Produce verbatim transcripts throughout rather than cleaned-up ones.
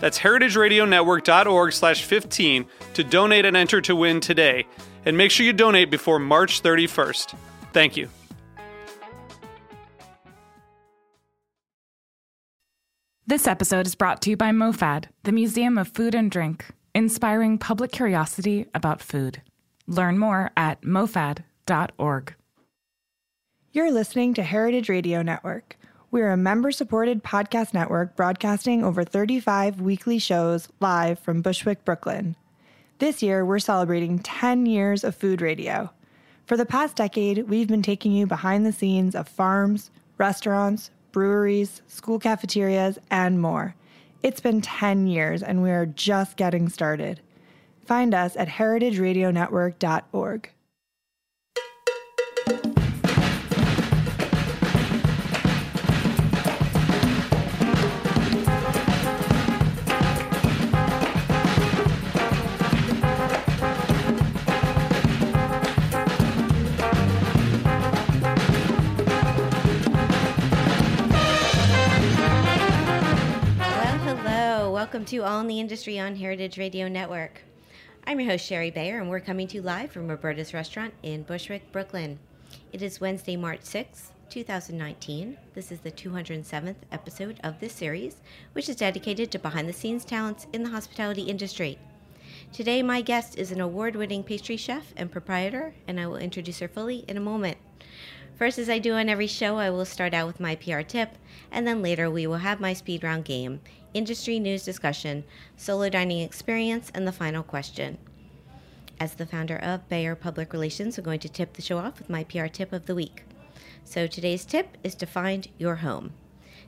That's heritage radio network dot org slash fifteen to donate and enter to win today. And make sure you donate before March thirty-first. Thank you. This episode is brought to you by MOFAD, the Museum of Food and Drink, inspiring public curiosity about food. Learn more at mofad dot org. You're listening to Heritage Radio Network. We're a member-supported podcast network broadcasting over thirty-five weekly shows live from Bushwick, Brooklyn. This year, we're celebrating ten years of food radio. For the past decade, we've been taking you behind the scenes of farms, restaurants, breweries, school cafeterias, and more. It's been ten years, and we are just getting started. Find us at heritage radio network dot org. Welcome to All in the Industry on Heritage Radio Network. I'm your host, Shari Bayer, and we're coming to you live from Roberta's Restaurant in Bushwick, Brooklyn. It is Wednesday, March sixth, twenty nineteen. This is the two hundred seventh episode of this series, which is dedicated to behind-the-scenes talents in the hospitality industry. Today, my guest is an award-winning pastry chef and proprietor, and I will introduce her fully in a moment. First, as I do on every show, I will start out with my P R tip, and then later we will have my speed round game, industry news discussion, solo dining experience, and the final question. As the founder of Bayer Public Relations, I'm going to tip the show off with my P R tip of the week. So today's tip is to find your home.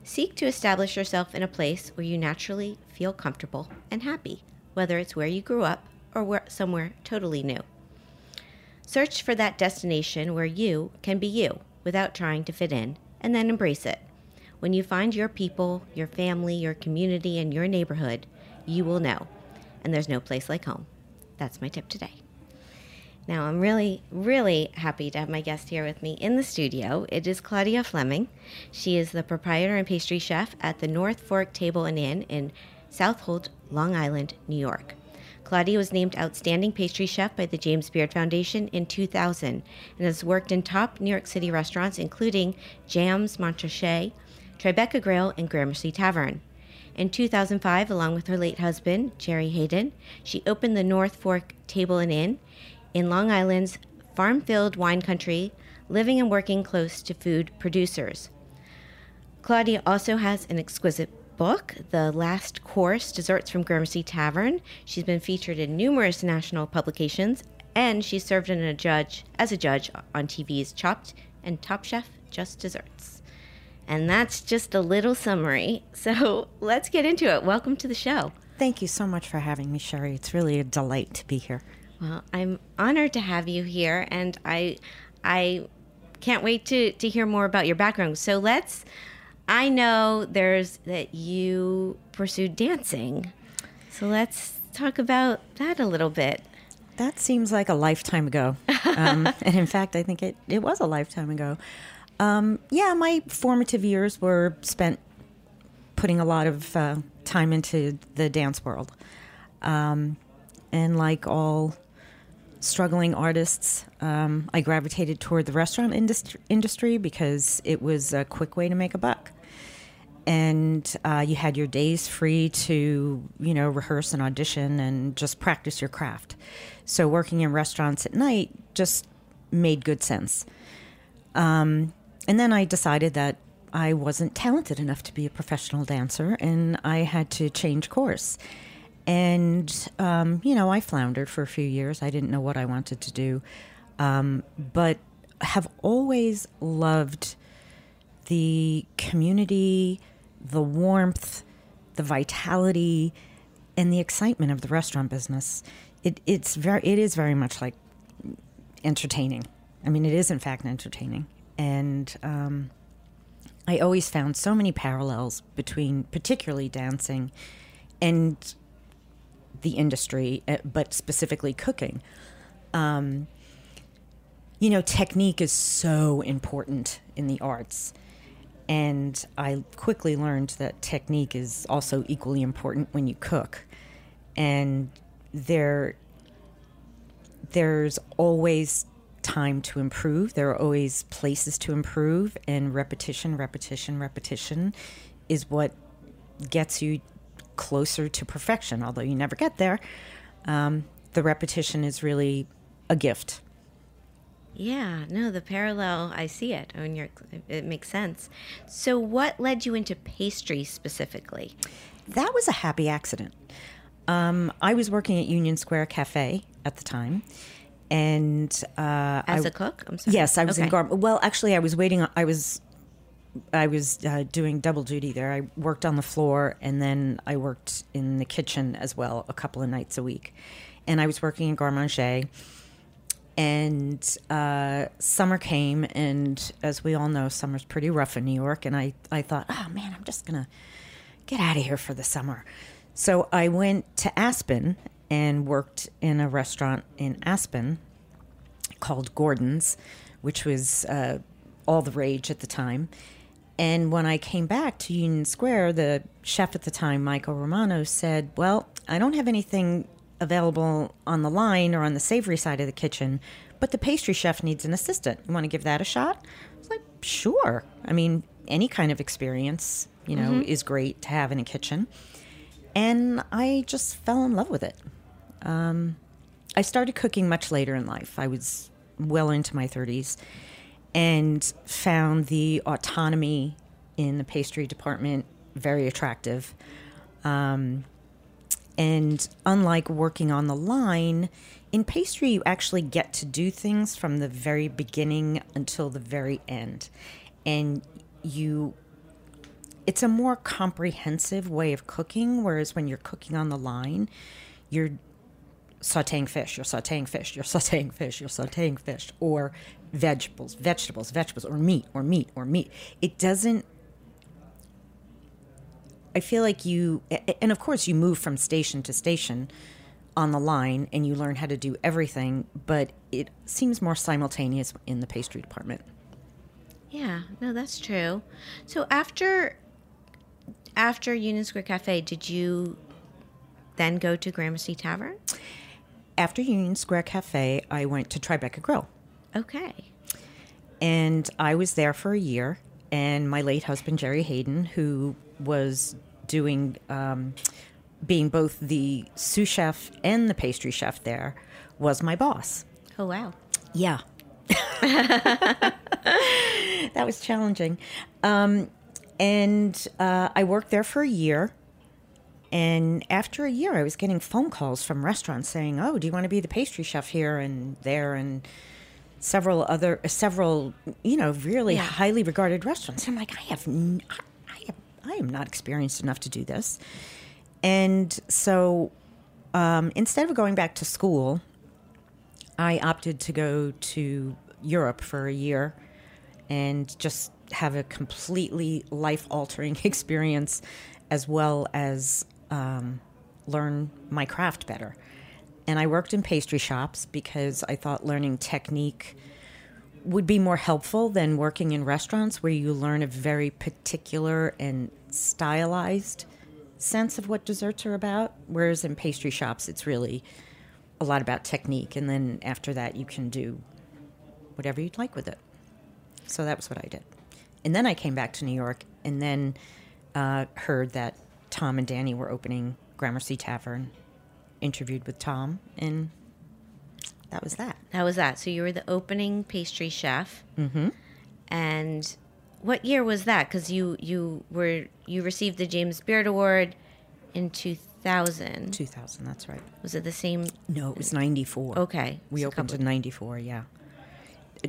Seek to establish yourself in a place where you naturally feel comfortable and happy, whether it's where you grew up or somewhere totally new. Search for that destination where you can be you without trying to fit in, and then embrace it. When you find your people, your family, your community, and your neighborhood, you will know. And there's no place like home. That's my tip today. Now, I'm really, really happy to have my guest here with me in the studio. It is Claudia Fleming. She is the proprietor and pastry chef at the North Fork Table and Inn in Southold, Long Island, New York. Claudia was named Outstanding Pastry Chef by the James Beard Foundation in two thousand and has worked in top New York City restaurants including Jams, Montrachet, Tribeca Grill, and Gramercy Tavern. In two thousand five, along with her late husband, Gerry Hayden, she opened the North Fork Table and Inn in Long Island's farm-filled wine country, living and working close to food producers. Claudia also has an exquisite book, The Last Course, Desserts from Gramercy Tavern. She's been featured in numerous national publications, and she served in a judge, as a judge on T V's Chopped and Top Chef: Just Desserts. And that's just a little summary. So let's get into it. Welcome to the show. Thank you so much for having me, Shari. It's really a delight to be here. Well, I'm honored to have you here, and I I can't wait to, to hear more about your background. So let's, I know there's that you pursued dancing. So let's talk about that a little bit. That seems like a lifetime ago. um, and in fact, I think it, it was a lifetime ago. Um, yeah, my formative years were spent putting a lot of uh, time into the dance world. Um, and like all struggling artists, um, I gravitated toward the restaurant industry, industry because it was a quick way to make a buck. And uh, you had your days free to, you know, rehearse and audition and just practice your craft. So working in restaurants at night just made good sense. Um, and then I decided that I wasn't talented enough to be a professional dancer, and I had to change course. And, um, you know, I floundered for a few years. I didn't know what I wanted to do, um, but have always loved the community, the warmth, the vitality, and the excitement of the restaurant business. It, it's very, it is very much like entertaining. I mean, it is, in fact, entertaining. And um, I always found so many parallels between particularly dancing and the industry, but specifically cooking. Um, you know, technique is so important in the arts. And I quickly learned that technique is also equally important when you cook. And there, there's always time to improve. There are always places to improve. And repetition, repetition, repetition is what gets you closer to perfection, although you never get there. Um, the repetition is really a gift. Yeah, no, the parallel, I see it. I mean, you're, it makes sense. So what led you into pastry specifically? That was a happy accident. Um, I was working at Union Square Cafe at the time. And uh, as I, a cook? I'm sorry. Yes, I was okay. in Gar- Well, actually, I was waiting. On, I was I was uh, doing double duty there. I worked on the floor, and then I worked in the kitchen as well a couple of nights a week. And I was working in Gramercy. And uh, summer came, and as we all know, summer's pretty rough in New York. And I, I thought, oh, man, I'm just going to get out of here for the summer. So I went to Aspen and worked in a restaurant in Aspen called Gordon's, which was uh, all the rage at the time. And when I came back to Union Square, the chef at the time, Michael Romano, said, well, I don't have anything available on the line or on the savory side of the kitchen, but the pastry chef needs an assistant. You want to give that a shot? I was like, sure. I mean, any kind of experience, you know, mm-hmm. is great to have in a kitchen. And I just fell in love with it. Um, I started cooking much later in life. I was well into my thirties and found the autonomy in the pastry department very attractive. Um, and unlike working on the line, in pastry you actually get to do things from the very beginning until the very end. And you... it's a more comprehensive way of cooking, whereas when you're cooking on the line, you're sautéing fish, you're sautéing fish, you're sautéing fish, you're sautéing fish, or vegetables, vegetables, vegetables, or meat, or meat, or meat. It doesn't... I feel like you... And of course, you move from station to station on the line, and you learn how to do everything, but it seems more simultaneous in the pastry department. Yeah, no, that's true. So after... After Union Square Cafe, did you then go to Gramercy Tavern? After Union Square Cafe, I went to Tribeca Grill. Okay. And I was there for a year, and my late husband, Gerry Hayden, who was doing, um, being both the sous chef and the pastry chef there, was my boss. Oh, wow. Yeah. That was challenging. Um And uh, I worked there for a year, and after a year, I was getting phone calls from restaurants saying, "Oh, do you want to be the pastry chef here and there and several other uh, several you know really yeah. highly regarded restaurants?" And I'm like, "I have, n- I have, I am not experienced enough to do this." And so, um, instead of going back to school, I opted to go to Europe for a year and just have a completely life-altering experience, as well as um, learn my craft better. And I worked in pastry shops because I thought learning technique would be more helpful than working in restaurants, where you learn a very particular and stylized sense of what desserts are about, whereas in pastry shops it's really a lot about technique, and then after that you can do whatever you'd like with it. So that was what I did. And then I came back to New York, and then uh, heard that Tom and Danny were opening Gramercy Tavern, interviewed with Tom, and that was that. That was that. So you were the opening pastry chef. Mm-hmm. And what year was that? Because you, you were you received the James Beard Award in two thousand. two thousand, that's right. Was it the same? No, it was ninety-four. Okay. We opened in ninety-four, yeah.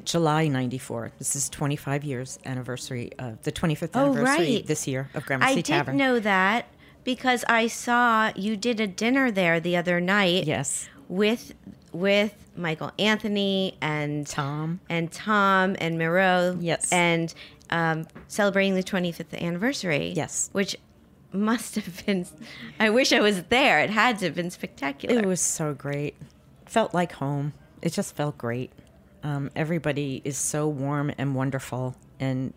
July ninety-four. This is twenty-five years anniversary of the twenty-fifth anniversary oh, right. this year of Gramercy Tavern. I did know that because I saw you did a dinner there the other night. Yes. With with Michael Anthony and Tom and Tom and Moreau. Yes. And um, celebrating the twenty-fifth anniversary. Yes. Which must have been. I wish I was there. It had to have been spectacular. It was so great. Felt like home. It just felt great. Um, everybody is so warm and wonderful, and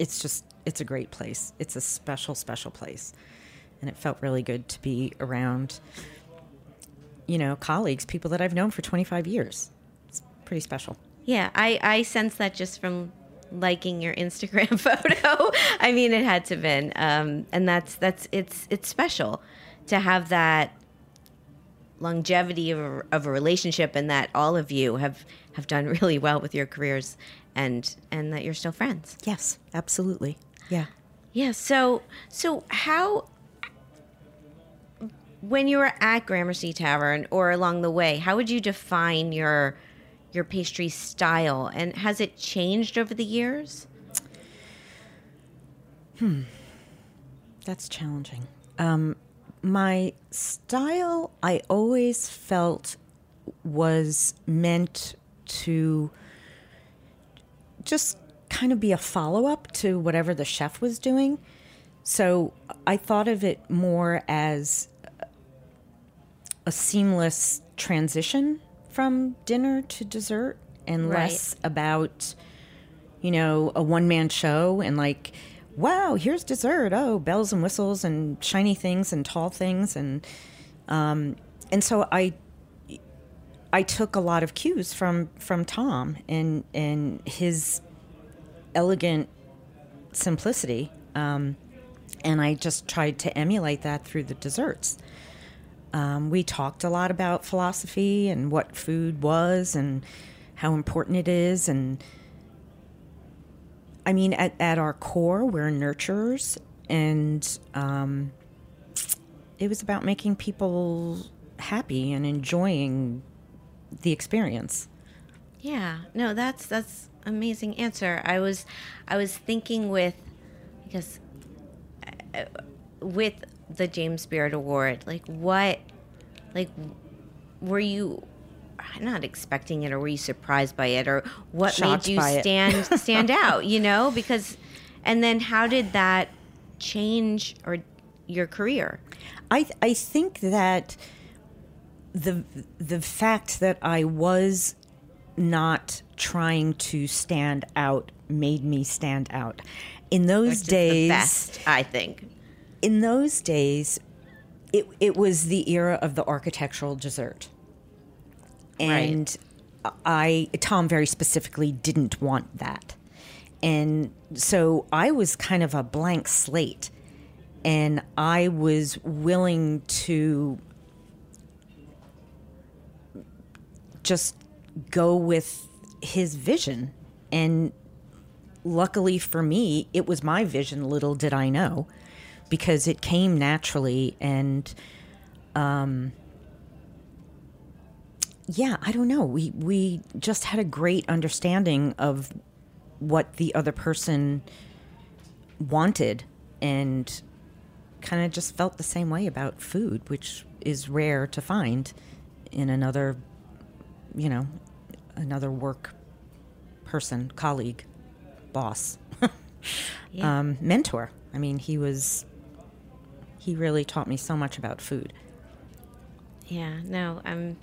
it's just, it's a great place. It's a special, special place. And it felt really good to be around, you know, colleagues, people that I've known for twenty-five years. It's pretty special. Yeah, I, I sense that just from liking your Instagram photo. I mean, it had to have been. Um, and that's, that's, it's, it's special to have that longevity of a, of a relationship, and that all of you have, have done really well with your careers, and and that you're still friends. Yes, absolutely. Yeah. Yeah, so so how, when you were at Gramercy Tavern or along the way, how would you define your your pastry style, and has it changed over the years? Hmm. That's challenging. Um My style, I always felt, was meant to just kind of be a follow-up to whatever the chef was doing. So I thought of it more as a seamless transition from dinner to dessert, and right. less about, you know, a one-man show and like, wow, here's dessert. Oh, bells and whistles and shiny things and tall things. And um, and so I I took a lot of cues from, from Tom and, and his elegant simplicity. Um, and I just tried to emulate that through the desserts. Um, we talked a lot about philosophy and what food was and how important it is, and I mean, at, at our core, we're nurturers, and um, it was about making people happy and enjoying the experience. Yeah, no, that's that's amazing answer. I was, I was thinking with, I guess, uh, with the James Beard Award, like what, like, were you? I'm not expecting it, or were you surprised by it, or what Shocked made you stand stand out, you know? Because, and then how did that change or your career? I I think that the the fact that I was not trying to stand out made me stand out. In those Which days, is the best, I think. In those days, it it was the era of the architectural dessert. And right. I, Tom very specifically didn't want that. And so I was kind of a blank slate, and I was willing to just go with his vision. And luckily for me, it was my vision, little did I know, because it came naturally. And, um, yeah, I don't know. We we just had a great understanding of what the other person wanted, and kind of just felt the same way about food, which is rare to find in another, you know, another work person, colleague, boss, yeah. um, mentor. I mean, he was, he really taught me so much about food. Yeah, no, I'm...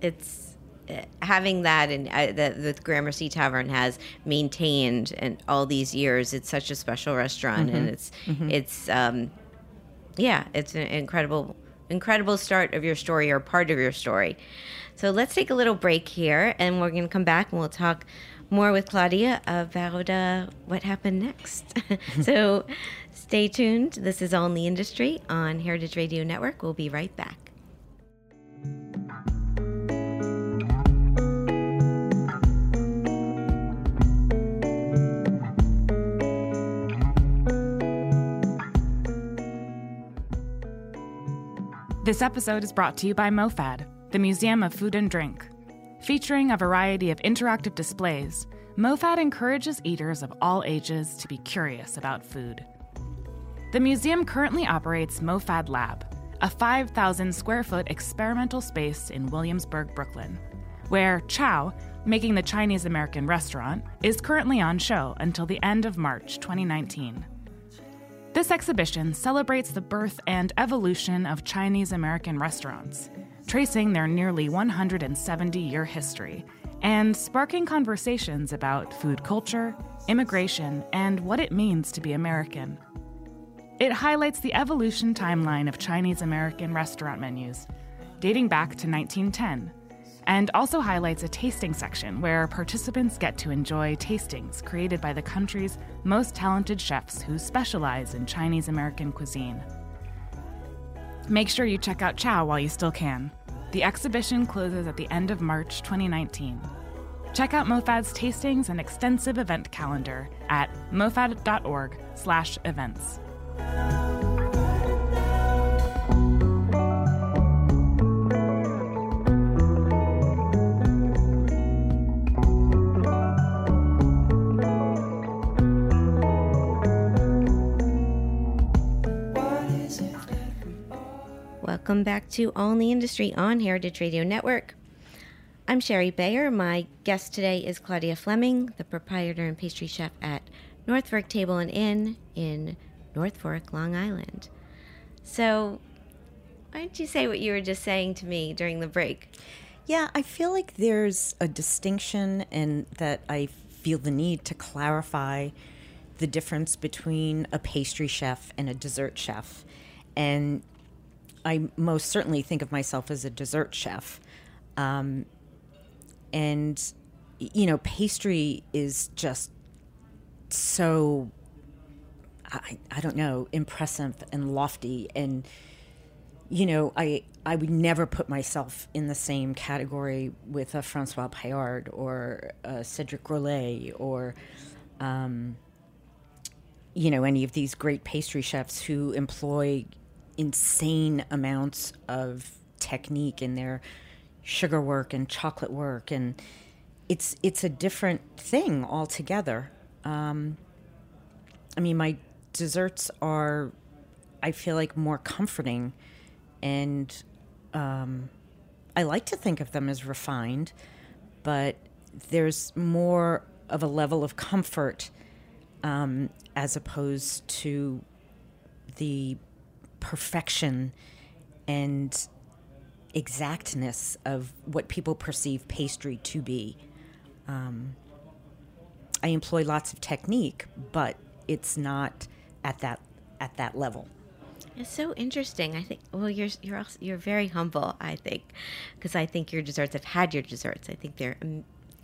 It's uh, having that, and uh, that the Gramercy Tavern has maintained, and all these years, it's such a special restaurant, mm-hmm. and it's mm-hmm. it's um, yeah, it's an incredible incredible start of your story, or part of your story. So let's take a little break here, and we're going to come back and we'll talk more with Claudia about uh, what happened next. So stay tuned. This is All in the Industry on Heritage Radio Network. We'll be right back. This episode is brought to you by MoFad, the Museum of Food and Drink. Featuring a variety of interactive displays, MoFad encourages eaters of all ages to be curious about food. The museum currently operates MoFad Lab, a five thousand square foot experimental space in Williamsburg, Brooklyn, where Chow, making the Chinese-American restaurant, is currently on show until the end of March twenty nineteen. This exhibition celebrates the birth and evolution of Chinese-American restaurants, tracing their nearly one hundred seventy year history and sparking conversations about food culture, immigration, and what it means to be American. It highlights the evolution timeline of Chinese-American restaurant menus, dating back to nineteen ten, and also highlights a tasting section where participants get to enjoy tastings created by the country's most talented chefs who specialize in Chinese-American cuisine. Make sure you check out Chow while you still can. The exhibition closes at the end of March twenty nineteen. Check out MoFad's tastings and extensive event calendar at mofad.org slash events. Welcome back to All in the Industry on Heritage Radio Network. I'm Shari Bayer. My guest today is Claudia Fleming, the proprietor and pastry chef at North Fork Table and Inn in North Fork, Long Island. So, why don't you say what you were just saying to me during the break? Yeah, I feel like there's a distinction and that I feel the need to clarify the difference between a pastry chef and a dessert chef. And I most certainly think of myself as a dessert chef. Um, and, you know, pastry is just so, I, I don't know, impressive and lofty. And, you know, I I would never put myself in the same category with a Francois Payard or a Cédric Grolet or, um, you know, any of these great pastry chefs who employ insane amounts of technique in their sugar work and chocolate work, and it's it's a different thing altogether. Um, I mean, my desserts are, I feel like, more comforting, and um, I like to think of them as refined, but there's more of a level of comfort um, as opposed to the perfection and exactness of what people perceive pastry to be. Um, I employ lots of technique, but it's not at that at that level. It's so interesting. I think. Well, you're you're also, you're very humble. I think, because I think your desserts. I've had your desserts. I think they're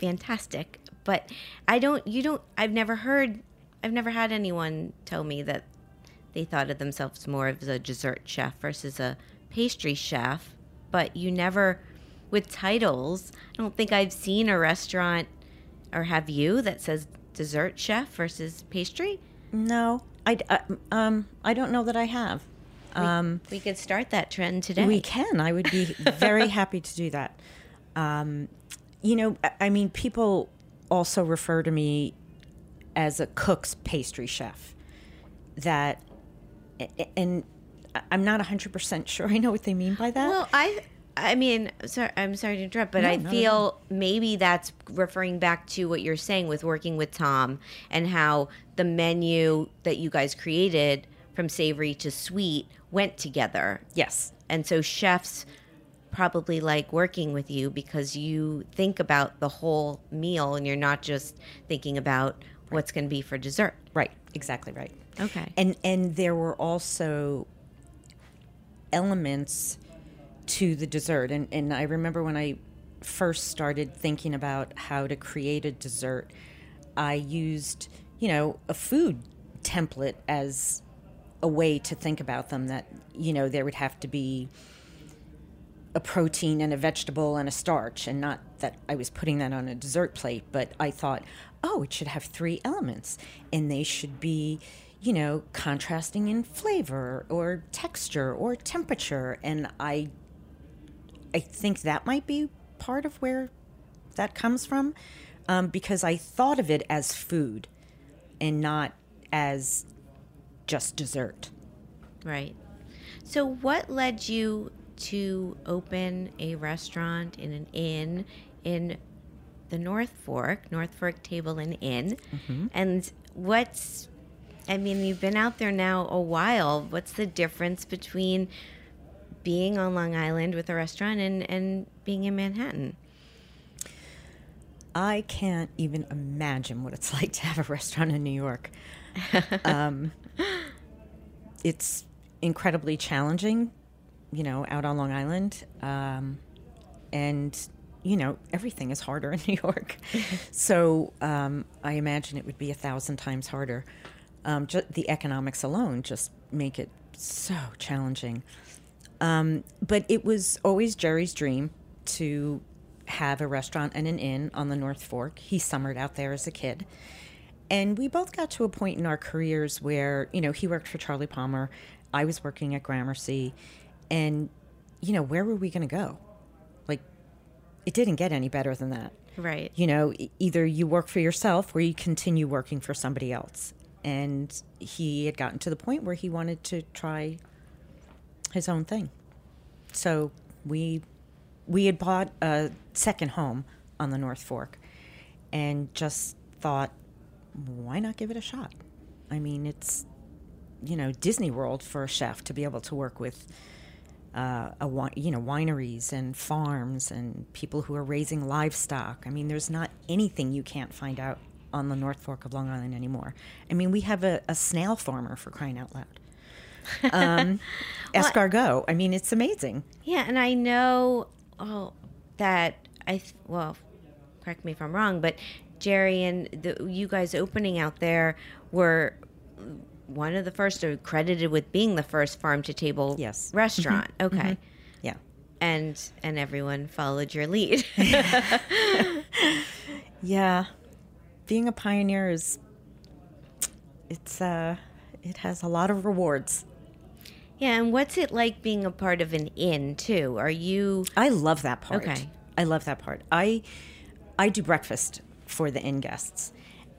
fantastic. But I don't. You don't. I've never heard. I've never had anyone tell me that they thought of themselves more as a dessert chef versus a pastry chef, but you never, with titles, I don't think I've seen a restaurant, or have you, that says dessert chef versus pastry? No, I, I, um, I don't know that I have. Um, we, we could start that trend today. We can. I would be very happy to do that. Um, you know, I mean, people also refer to me as a cook's pastry chef, that... And I'm not one hundred percent sure I know what they mean by that. Well, I I mean, sorry, I'm sorry to interrupt, but no, I feel maybe that's referring back to what you're saying with working with Tom and how the menu that you guys created from savory to sweet went together. Yes. And so chefs probably like working with you because you think about the whole meal and you're not just thinking about right. what's going to be for dessert. Right, exactly right. Okay. And and there were also elements to the dessert. And, and I remember when I first started thinking about how to create a dessert, I used, you know, a food template as a way to think about them, that, you know, there would have to be a protein and a vegetable and a starch, and not that I was putting that on a dessert plate, but I thought, oh, it should have three elements, and they should be... you know, contrasting in flavor or texture or temperature. And I I think that might be part of where that comes from, um, because I thought of it as food and not as just dessert. Right. So what led you to open a restaurant in an inn in the North Fork, North Fork Table and Inn? Mm-hmm. And what's... I mean, you've been out there now a while. What's the difference between being on Long Island with a restaurant and, and being in Manhattan? I can't even imagine what it's like to have a restaurant in New York. um, it's incredibly challenging, you know, out on Long Island. Um, and, you know, everything is harder in New York. So um, I imagine it would be a thousand times harder. Um, just the economics alone just make it so challenging. Um, but it was always Gerry's dream to have a restaurant and an inn on the North Fork. He summered out there as a kid. And we both got to a point in our careers where, you know, he worked for Charlie Palmer. I was working at Gramercy. And, you know, where were we going to go? Like, it didn't get any better than that. Right. You know, either you work for yourself or you continue working for somebody else. And he had gotten to the point where he wanted to try his own thing. So we we had bought a second home on the North Fork and just thought, why not give it a shot? I mean, it's, you know, Disney World for a chef to be able to work with, uh, a, you know, wineries and farms and people who are raising livestock. I mean, there's not anything you can't find out on the North Fork of Long Island anymore. I mean, we have a, a snail farmer, for crying out loud. Um, well, escargot. I mean, it's amazing. Yeah, and I know oh, that, I th- well, correct me if I'm wrong, but Gerry and the, you guys opening out there were one of the first, or credited with being the first farm-to-table yes. restaurant. Mm-hmm. Okay. Mm-hmm. Yeah. And and everyone followed your lead. Yeah. Being a pioneer is, it's, uh, it has a lot of rewards. Yeah, and what's it like being a part of an inn, too? Are you... I love that part. Okay. I love that part. I, I do breakfast for the inn guests,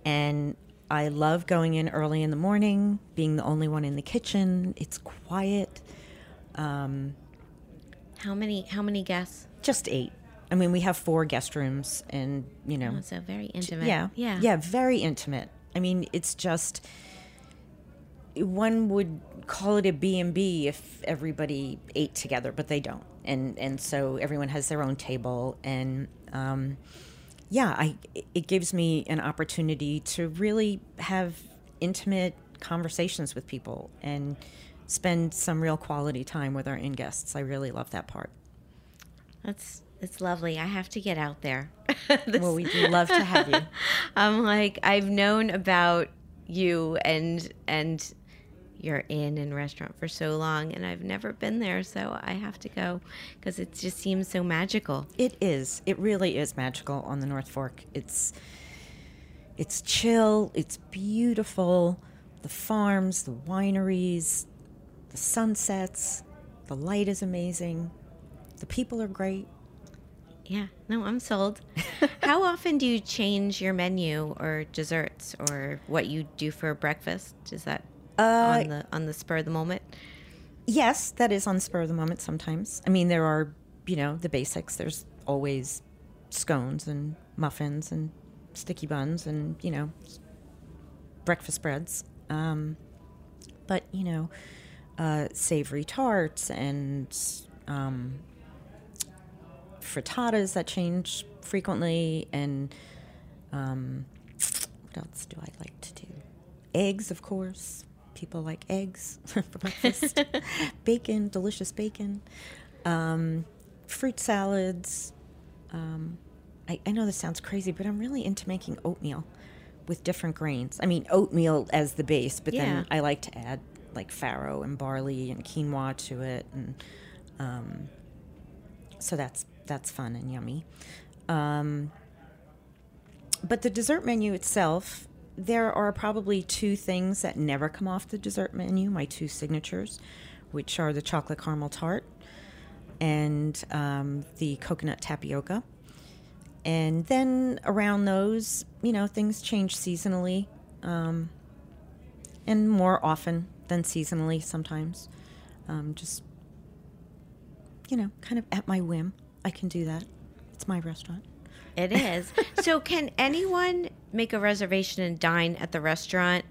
and I love going in early in the morning, being the only one in the kitchen. It's quiet. Um, how many, how many guests? Just eight. I mean, we have four guest rooms and, you know. Oh, so very intimate. Yeah, yeah. Yeah, very intimate. I mean, it's just, one would call it a B and B if everybody ate together, but they don't. And and so everyone has their own table. And, um, yeah, I it gives me an opportunity to really have intimate conversations with people and spend some real quality time with our in-guests. I really love that part. That's... It's lovely. I have to get out there. Well, we'd love to have you. I'm like, I've known about you and and your inn and restaurant for so long, and I've never been there, so I have to go because it just seems so magical. It is. It really is magical on the North Fork. It's it's chill. It's beautiful. The farms, the wineries, the sunsets, the light is amazing. The people are great. Yeah, no, I'm sold. How often do you change your menu or desserts or what you do for breakfast? Is that uh, on the on the spur of the moment? Yes, that is on the spur of the moment sometimes. I mean, there are, you know, the basics. There's always scones and muffins and sticky buns and, you know, breakfast breads. Um, but, you know, uh, savory tarts and... Um, frittatas that change frequently, and um, what else do I like to do? Eggs, of course. People like eggs for breakfast. Bacon, delicious bacon. Um, fruit salads. Um, I, I know this sounds crazy, but I'm really into making oatmeal with different grains. I mean, oatmeal as the base, but yeah. Then I like to add like farro and barley and quinoa to it, and um, so that's That's fun and yummy. Um, but the dessert menu itself there are probably two things that never come off the dessert menu, my two signatures, which are the chocolate caramel tart and um, the coconut tapioca. And then around those, you know, things change seasonally um, and more often than seasonally sometimes. Um, just, you know, kind of at my whim. I can do that. It's my restaurant. It is. So can anyone make a reservation and dine at the restaurant?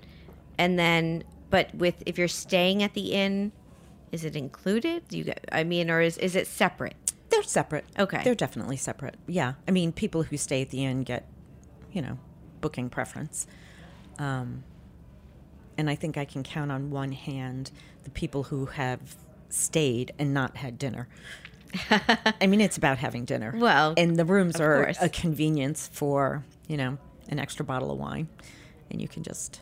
And then, but with, if you're staying at the inn, is it included? Do you get, I mean, or is, is it separate? They're separate. Okay. They're definitely separate. Yeah. I mean, people who stay at the inn get, you know, booking preference. Um, and I think I can count on one hand the people who have stayed and not had dinner. I mean, it's about having dinner. Well, and the rooms are course. a convenience for, you know, an extra bottle of wine. And you can just,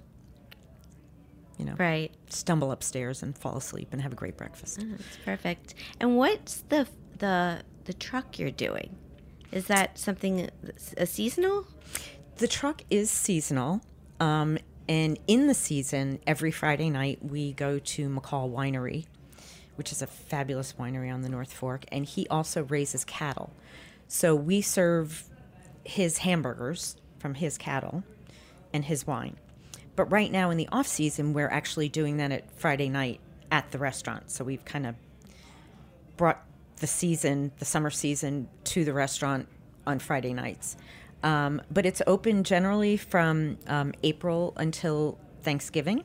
you know, right. stumble upstairs and fall asleep and have a great breakfast. Oh, that's perfect. And what's the... The the truck you're doing, is that something a seasonal? The truck is seasonal, um, and in the season, every Friday night we go to McCall Winery, which is a fabulous winery on the North Fork, and he also raises cattle, so we serve his hamburgers from his cattle and his wine. But right now in the off season, we're actually doing that at Friday night at the restaurant. So we've kind of brought the season, the summer season, to the restaurant on Friday nights. Um, but it's open generally from um, April until Thanksgiving.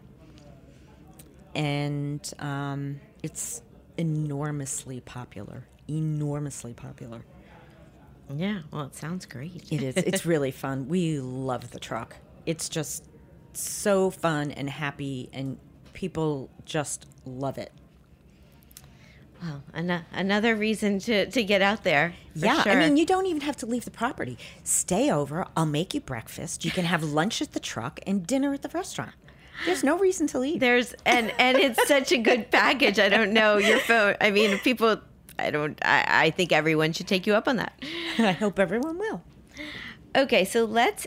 And um, it's enormously popular, enormously popular. Yeah, well, it sounds great. It is. It's really fun. We love the truck. It's just so fun and happy, and people just love it. Well, an- another reason to, to get out there. Yeah, sure. I mean, you don't even have to leave the property. Stay over. I'll make you breakfast. You can have lunch at the truck and dinner at the restaurant. There's no reason to leave. There's and and it's such a good package. I don't know your phone. I mean, people. I don't. I, I think everyone should take you up on that. I hope everyone will. Okay, so let's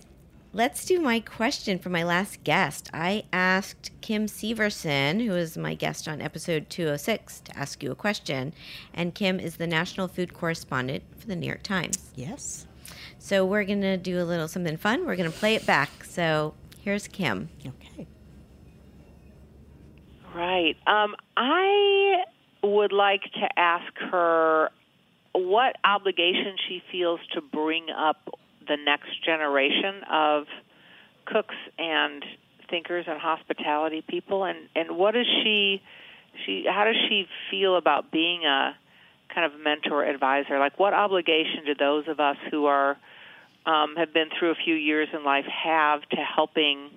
let's do my question for my last guest. I asked Kim Severson, who is my guest on episode two oh six, to ask you a question. And Kim is the national food correspondent for the New York Times. Yes. So we're going to do a little something fun. We're going to play it back. So here's Kim. Okay. Right. Um, I would like to ask her what obligation she feels to bring up the next generation of cooks and thinkers and hospitality people, and, and what is she, she, how does she feel about being a kind of mentor advisor? Like, what obligation do those of us who are um, have been through a few years in life have to helping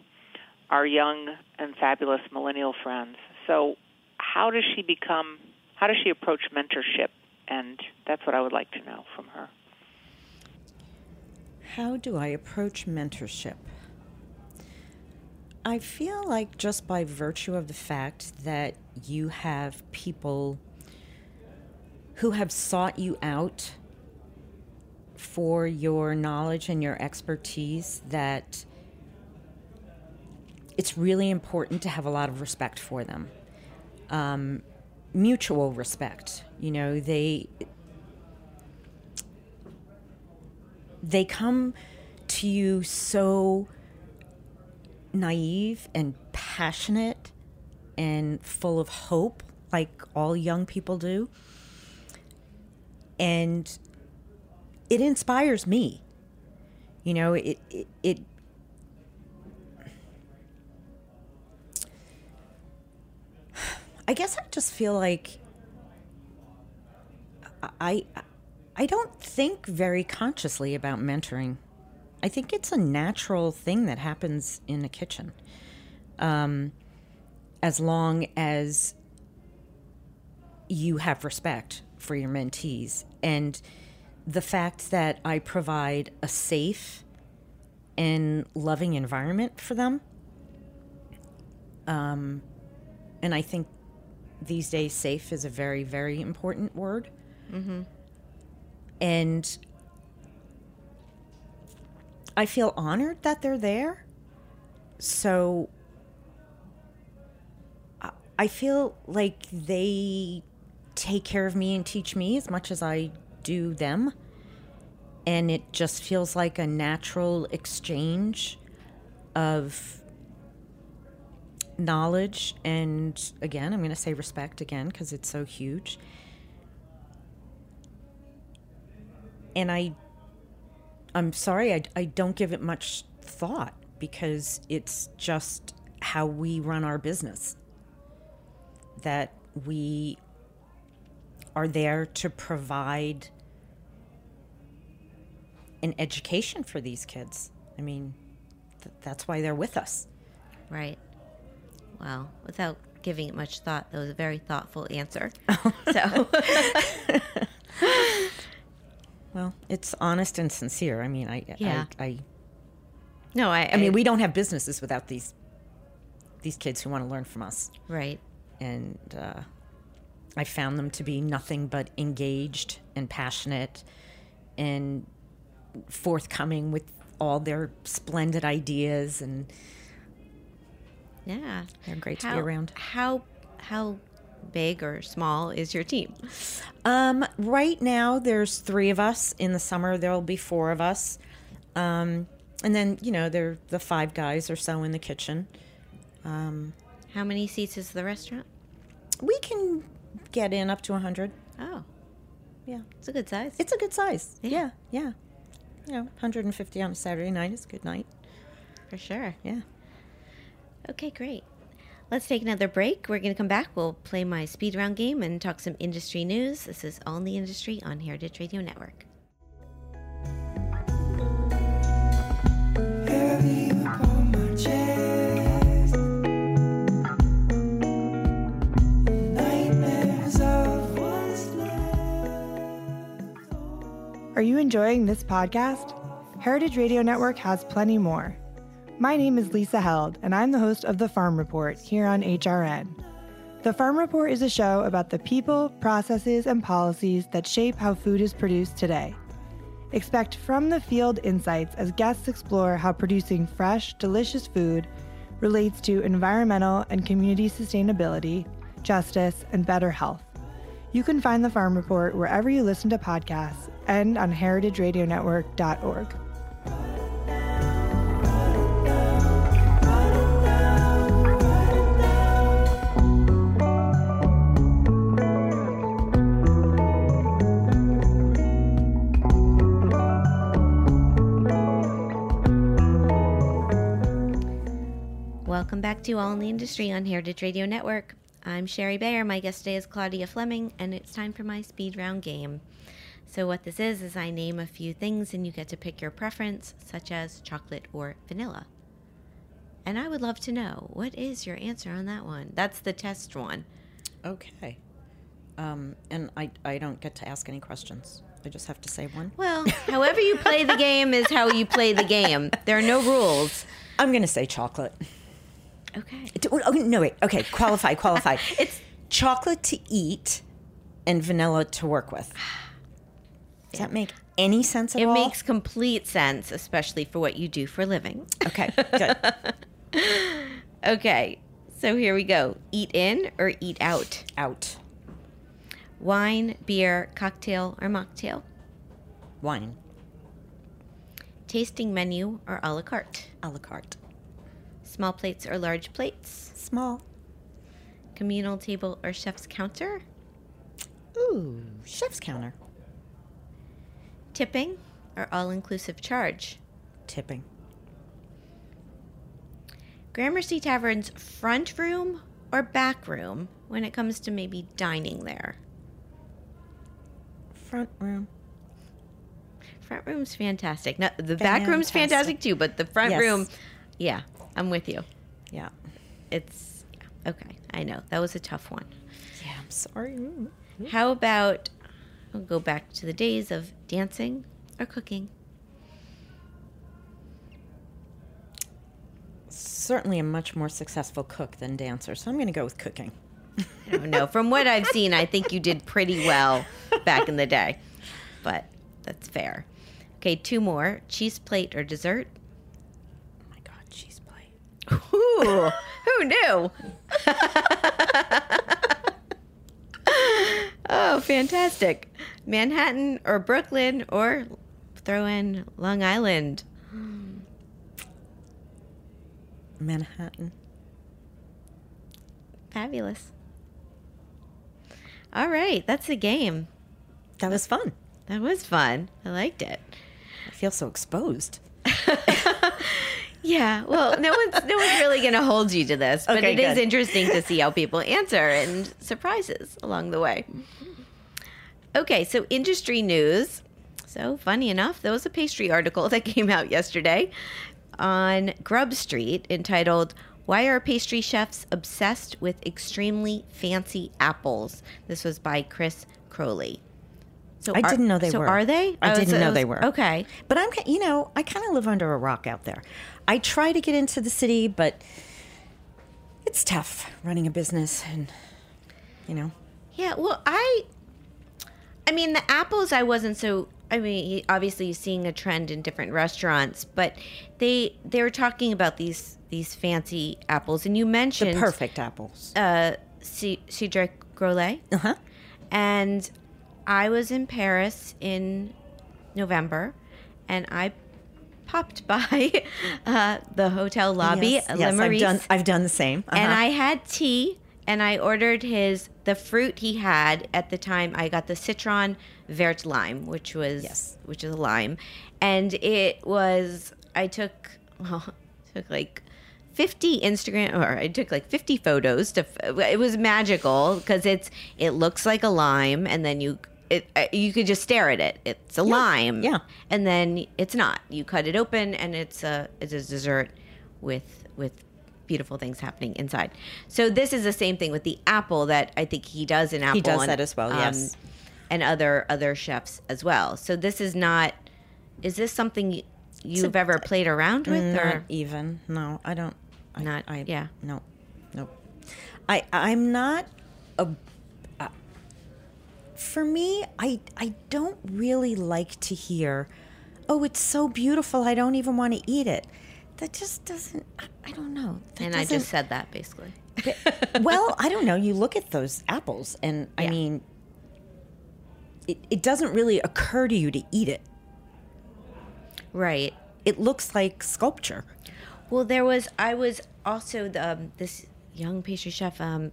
our young and fabulous millennial friends? So how does she become, how does she approach mentorship? And that's what I would like to know from her. How do I approach mentorship? I feel like just by virtue of the fact that you have people who have sought you out for your knowledge and your expertise, that it's really important to have a lot of respect for them. Um, mutual respect. You know, they... They come to you so naive and passionate and full of hope, like all young people do. And it inspires me. You know, it, it, it I guess I just feel like I, I I don't think very consciously about mentoring. I think it's a natural thing that happens in a kitchen. Um, as long as you have respect for your mentees. And the fact that I provide a safe and loving environment for them. Um, and I think these days safe is a very, very important word. Mm-hmm. And I feel honored that they're there. So I feel like they take care of me and teach me as much as I do them. And it just feels like a natural exchange of knowledge and, again, I'm going to say respect again because it's so huge. And I, I'm sorry, I, I don't give it much thought because it's just how we run our business. That we are there to provide an education for these kids. I mean, th- that's why they're with us. Right. Wow. Without giving it much thought, that was a very thoughtful answer. So, well, it's honest and sincere. I mean, I, yeah. I, I no, I, I mean, I, we don't have businesses without these, these kids who want to learn from us. Right. And uh, I found them to be nothing but engaged and passionate and forthcoming with all their splendid ideas. And yeah, they're great how, to be around. How how big or small is your team? Um, right now, there's three of us. In the summer, there'll be four of us. Um, and then, you know, there the five guys or so in the kitchen. Um How many seats is the restaurant? We can get in up to one hundred. Oh. Yeah. It's a good size. It's a good size. Yeah. Yeah. Yeah. You know, one hundred fifty on a Saturday night is a good night. For sure. Yeah. Okay, great. Let's take another break. We're going to come back. We'll play my speed round game and talk some industry news. This is All in the Industry on Heritage Radio Network. Are you enjoying this podcast? Heritage Radio Network has plenty more. My name is Lisa Held, and I'm the host of The Farm Report here on H R N. The Farm Report is a show about the people, processes, and policies that shape how food is produced today. Expect from-the-field insights as guests explore how producing fresh, delicious food relates to environmental and community sustainability, justice, and better health. You can find The Farm Report wherever you listen to podcasts, and on heritage radio network dot org. Welcome back to All in the Industry on Heritage Radio Network. I'm Shari Bayer. My guest today is Claudia Fleming, and it's time for my speed round game. So what this is, is I name a few things and you get to pick your preference, such as chocolate or vanilla. And I would love to know, what is your answer on that one? That's the test one. Okay. Um, and I, I don't get to ask any questions. I just have to say one. Well, however you play the game is how you play the game. There are no rules. I'm going to say chocolate. Okay. Oh, no, wait. Okay. Qualify, qualify. It's chocolate to eat and vanilla to work with. Does that make any sense at all? It makes complete sense, especially for what you do for a living. Okay, good. Okay, so here we go. Eat in or eat out? Out. Wine, beer, cocktail, or mocktail? Wine. Tasting menu or a la carte? A la carte. Small plates or large plates? Small. Communal table or chef's counter? Ooh, chef's counter. Tipping or all-inclusive charge? Tipping. Gramercy Tavern's front room or back room when it comes to maybe dining there? Front room. Front room's fantastic. Now, the fantastic. Back room's fantastic too, but the front yes. room, yeah, I'm with you. Yeah. It's, yeah. Okay, I know. That was a tough one. Yeah, I'm sorry. How about... We'll go back to the days of dancing or cooking. Certainly a much more successful cook than dancer, so I'm going to go with cooking. I don't know. From what I've seen, I think you did pretty well back in the day, but that's fair. Okay, two more. Cheese plate or dessert? Oh, my God, cheese plate. Ooh, who knew? Oh, fantastic. Manhattan or Brooklyn or throw in Long Island. Manhattan. Fabulous. All right, that's the game. That was fun. That was fun. I liked it. I feel so exposed. Yeah, well, no one's no one's really going to hold you to this, but okay, it good. is interesting to see how people answer and surprises along the way. Okay, so industry news. So funny enough, there was a pastry article that came out yesterday on Grub Street entitled, "Why Are Pastry Chefs Obsessed with Extremely Fancy Apples?" This was by Chris Crowley. So I are, didn't know they so were. So are they? I oh, didn't so know was, they were. Okay. But I'm, you know, I kind of live under a rock out there. I try to get into the city, but it's tough running a business and, you know. Yeah, well, I, I mean, the apples I wasn't so, I mean, obviously you're seeing a trend in different restaurants, but they, they were talking about these, these fancy apples. And you mentioned. The perfect apples. Uh, Cédric Grolet. Uh-huh. And I was in Paris in November, and I popped by uh, the hotel lobby, yes, Le yes, Meurice. I've done, I've done the same. Uh-huh. And I had tea, and I ordered his the fruit he had at the time. I got the citron vert lime, which was yes. which is a lime, and it was I took well, took like. fifty Instagram, or I took like fifty photos. To it was magical because it's it looks like a lime, and then you it you could just stare at it. It's a yeah. lime, yeah, and then it's not. You cut it open, and it's a it's a dessert with with beautiful things happening inside. So this is the same thing with the apple that I think he does in apple. He does and, that as well, um, yes, and other other chefs as well. So this is not. Is this something you've a, ever played around with? Not or? even. No, I don't. I, not I yeah no no I I'm not a uh, for me I I don't really like to hear, oh, it's so beautiful I don't even want to eat it. That just doesn't I, I don't know that and I just said that basically. But, well, I don't know, you look at those apples and yeah. I mean it, it doesn't really occur to you to eat it, right? It looks like sculpture. Well, there was, I was also, the, um, this young pastry chef, um,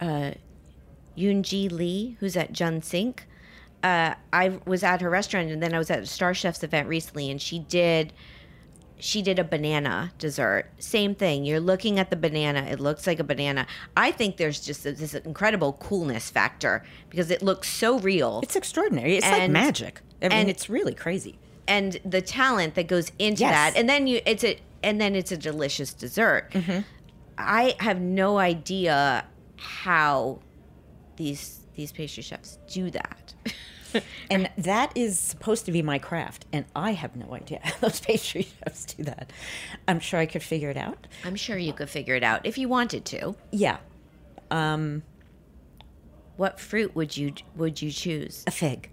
uh, Yun Ji Lee, who's at Jun Sink. Uh, I was at her restaurant, and then I was at a Star Chef's event recently, and she did, she did a banana dessert. Same thing. You're looking at the banana. It looks like a banana. I think there's just a, this incredible coolness factor because it looks so real. It's extraordinary. It's and, like magic. I mean, and, it's really crazy. And the talent that goes into yes. that. And then you, it's a... And then it's a delicious dessert. Mm-hmm. I have no idea how these these pastry chefs do that. And that is supposed to be my craft, and I have no idea how those pastry chefs do that. I'm sure I could figure it out. I'm sure you could figure it out if you wanted to. Yeah. Um, what fruit would you would you choose? A fig.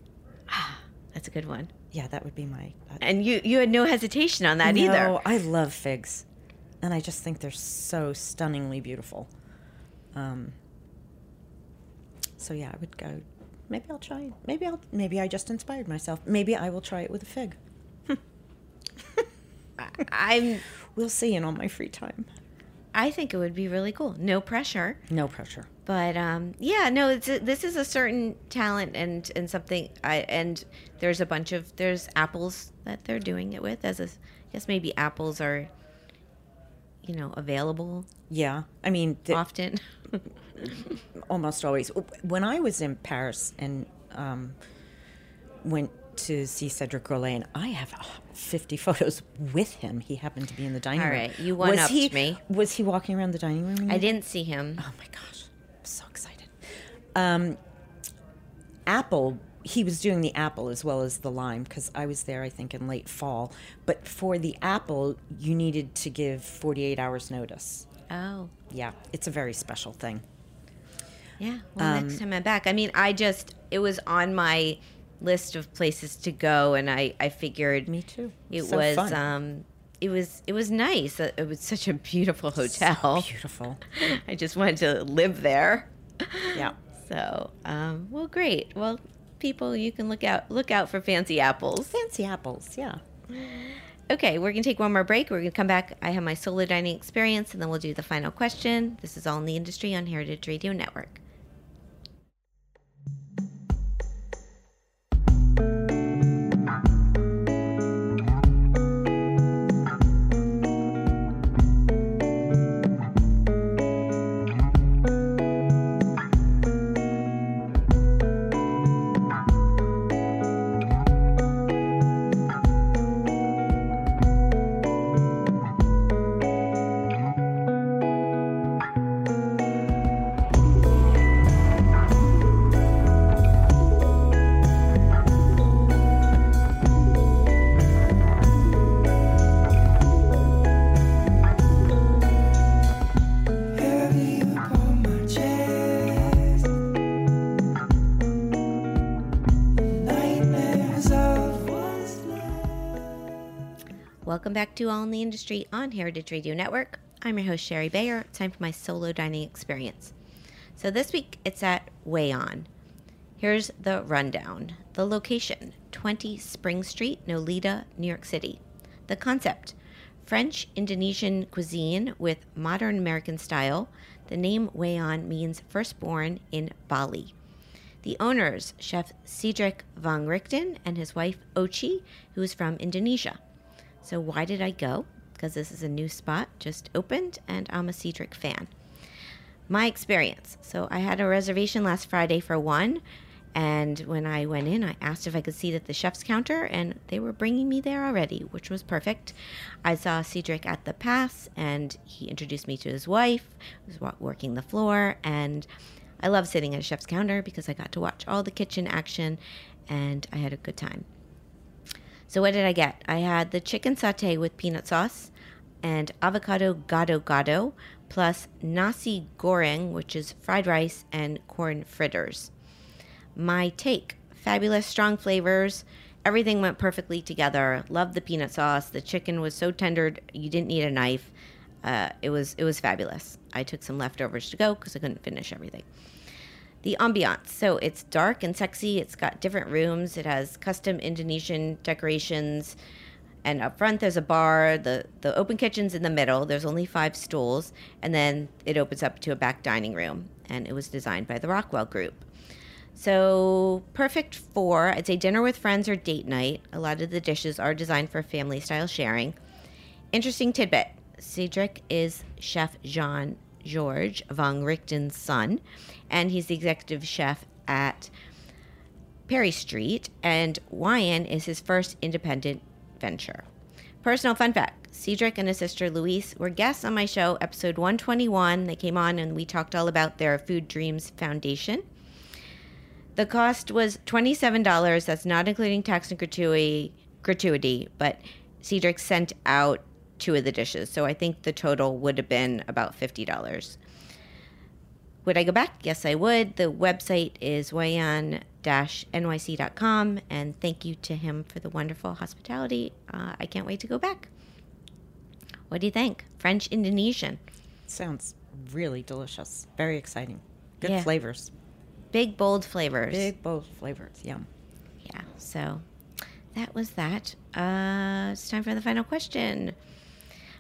Ah, that's a good one. Yeah, that would be my... Uh, and you, you had no hesitation on that no, either. No, I love figs. And I just think they're so stunningly beautiful. Um. So, yeah, I would go... Maybe I'll try it. Maybe, I'll, maybe I just inspired myself. Maybe I will try it with a fig. I'm... We'll see in all my free time. I think it would be really cool. No pressure. No pressure. But, um, yeah, no, it's a, this is a certain talent and, and something. I And there's a bunch of, there's apples that they're doing it with. As a, I guess maybe apples are, you know, available. Yeah. I mean. The, often. Almost always. When I was in Paris and um, went to see Cédric Grolet, and I have fifty photos with him. He happened to be in the dining room. All right, you one-upped me. Was he walking around the dining room? I didn't see him. Oh, my gosh. I'm so excited. Um, apple, he was doing the apple as well as the lime, because I was there, I think, in late fall. But for the apple, you needed to give forty-eight hours notice. Oh. Yeah, it's a very special thing. Yeah, well, um, next time I'm back. I mean, I just, it was on my... list of places to go, and I, I figured me too. It so was fun. um it was it was nice. It was such a beautiful hotel. So beautiful. I just wanted to live there. Yeah. So, um, well, great. Well, people, you can look out look out for fancy apples. Fancy apples, yeah. Okay, we're going to take one more break. We're going to come back. I have my solo dining experience, and then we'll do the final question. This is All in the Industry on Heritage Radio Network. Welcome back to All in the Industry on Heritage Radio Network. I'm your host, Shari Bayer. It's time for my solo dining experience. So this week, it's at Wayan. Here's the rundown. The location, twenty Spring Street, Nolita, New York City. The concept, French Indonesian cuisine with modern American style. The name Wayan means firstborn in Bali. The owners, Chef Cedric Vongerichten and his wife, Ochi, who is from Indonesia. So why did I go? Because this is a new spot, just opened, and I'm a Cedric fan. My experience. So I had a reservation last Friday for one, and when I went in, I asked if I could sit at the chef's counter, and they were bringing me there already, which was perfect. I saw Cedric at the pass, and he introduced me to his wife, who's working the floor, and I love sitting at a chef's counter because I got to watch all the kitchen action, and I had a good time. So what did I get? I had the chicken satay with peanut sauce and avocado gado gado, plus nasi goreng, which is fried rice and corn fritters. My take, fabulous, strong flavors. Everything went perfectly together. Loved the peanut sauce. The chicken was so tender, you didn't need a knife. Uh, it was it was fabulous. I took some leftovers to go because I couldn't finish everything. The ambiance, so it's dark and sexy. It's got different rooms. It has custom Indonesian decorations. And up front, there's a bar. The, the open kitchen's in the middle. There's only five stools. And then it opens up to a back dining room. And it was designed by the Rockwell Group. So perfect for, I'd say, dinner with friends or date night. A lot of the dishes are designed for family-style sharing. Interesting tidbit. Cedric is Chef Jean George Vongerichten's son, and he's the executive chef at Perry Street, and Wayan is his first independent venture. Personal fun fact, Cedric and his sister Louise were guests on my show, episode one twenty-one. They came on and we talked all about their Food Dreams Foundation. The cost was twenty-seven dollars. That's not including tax and gratuity, gratuity, but Cedric sent out two of the dishes. So I think the total would have been about fifty dollars. Would I go back? Yes, I would. The website is wayan dash n y c dot com, and thank you to him for the wonderful hospitality. Uh, I can't wait to go back. What do you think? French Indonesian. Sounds really delicious. Very exciting. Good yeah. flavors. Big, bold flavors. Big, bold flavors. Yum. Yeah. So that was that. Uh, it's time for the final question.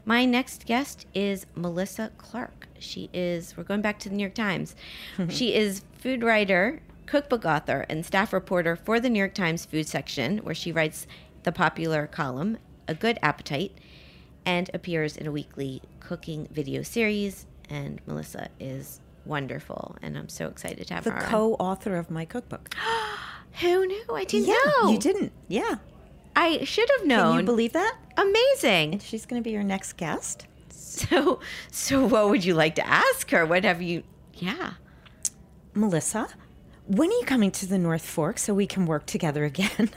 My next guest is Melissa Clark. She is, we're going back to the New York Times. She is food writer, cookbook author, and staff reporter for the New York Times food section, where she writes the popular column, A Good Appetite, and appears in a weekly cooking video series. And Melissa is wonderful, and I'm so excited to have the her The co-author on. Of my cookbook. Who knew? I didn't yeah, know. You didn't. Yeah. I should have known. Can you believe that? Amazing. And she's going to be your next guest. So, so what would you like to ask her? What have you? Yeah. Melissa, when are you coming to the North Fork so we can work together again?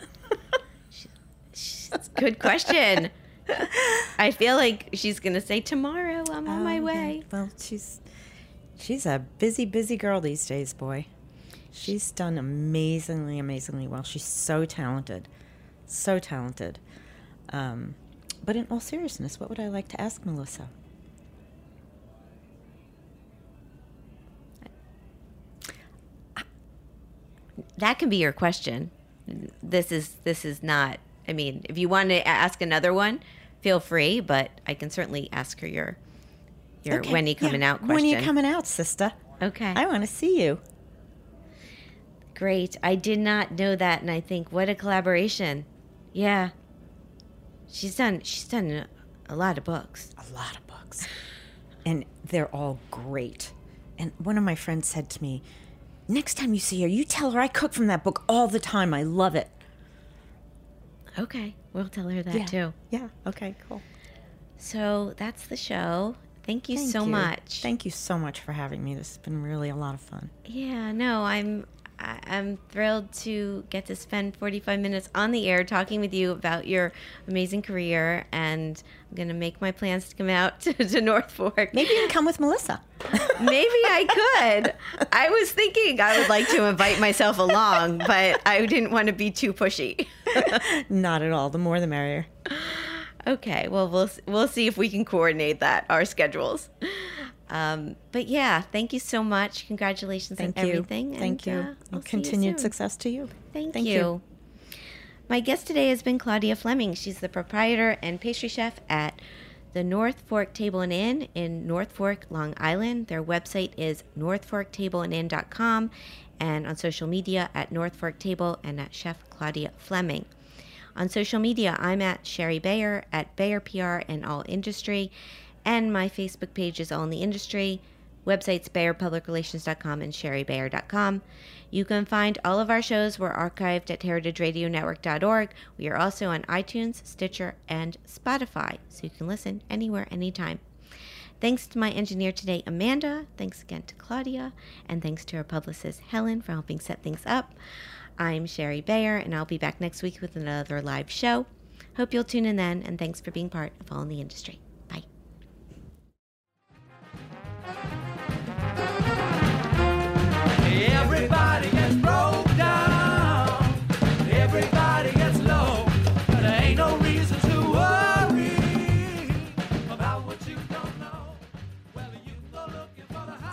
Good question. I feel like she's going to say, tomorrow, I'm on oh, my way. Yeah. Well, she's she's a busy, busy girl these days, boy. She's done amazingly, amazingly well. She's so talented. So talented. Um, But in all seriousness, what would I like to ask Melissa? That can be your question. This is this is not, I mean, if you want to ask another one, feel free, but I can certainly ask her your your okay. when you coming yeah. out question. When you coming out, sister. Okay. I want to see you. Great. I did not know that, and I think what a collaboration. Yeah. She's done she's done a lot of books. A lot of books. And they're all great. And one of my friends said to me, next time you see her, you tell her I cook from that book all the time. I love it. Okay. We'll tell her that, yeah. too. Yeah. Okay, cool. So that's the show. Thank you Thank so you. much. Thank you so much for having me. This has been really a lot of fun. Yeah, no, I'm I'm thrilled to get to spend forty-five minutes on the air talking with you about your amazing career, and I'm going to make my plans to come out to, to North Fork. Maybe you can come with Melissa. Maybe I could. I was thinking I would like to invite myself along, but I didn't want to be too pushy. Not at all. The more the merrier. Okay. Well, we'll we'll see if we can coordinate that, our schedules. Um, but yeah, thank you so much. Congratulations thank on you. everything. Thank and, you. Uh, we'll continued you success to you. Thank, thank you. you. My guest today has been Claudia Fleming. She's the proprietor and pastry chef at the North Fork Table and Inn in North Fork, Long Island. Their website is north fork table and inn dot com, and on social media at North Fork Table and at Chef Claudia Fleming. On social media, I'm at Shari Bayer, at Bayer P R and All Industry. And my Facebook page is All in the Industry. Websites bayer public relations dot com and shari bayer dot com. You can find all of our shows. We're archived at heritage radio network dot org. We are also on iTunes, Stitcher, and Spotify, so you can listen anywhere, anytime. Thanks to my engineer today, Amanda. Thanks again to Claudia. And thanks to our publicist, Helen, for helping set things up. I'm Shari Bayer, and I'll be back next week with another live show. Hope you'll tune in then, and thanks for being part of All in the Industry. Everybody gets broke down, everybody gets low, but there ain't no reason to worry about what you don't know. Well, you go looking for the high.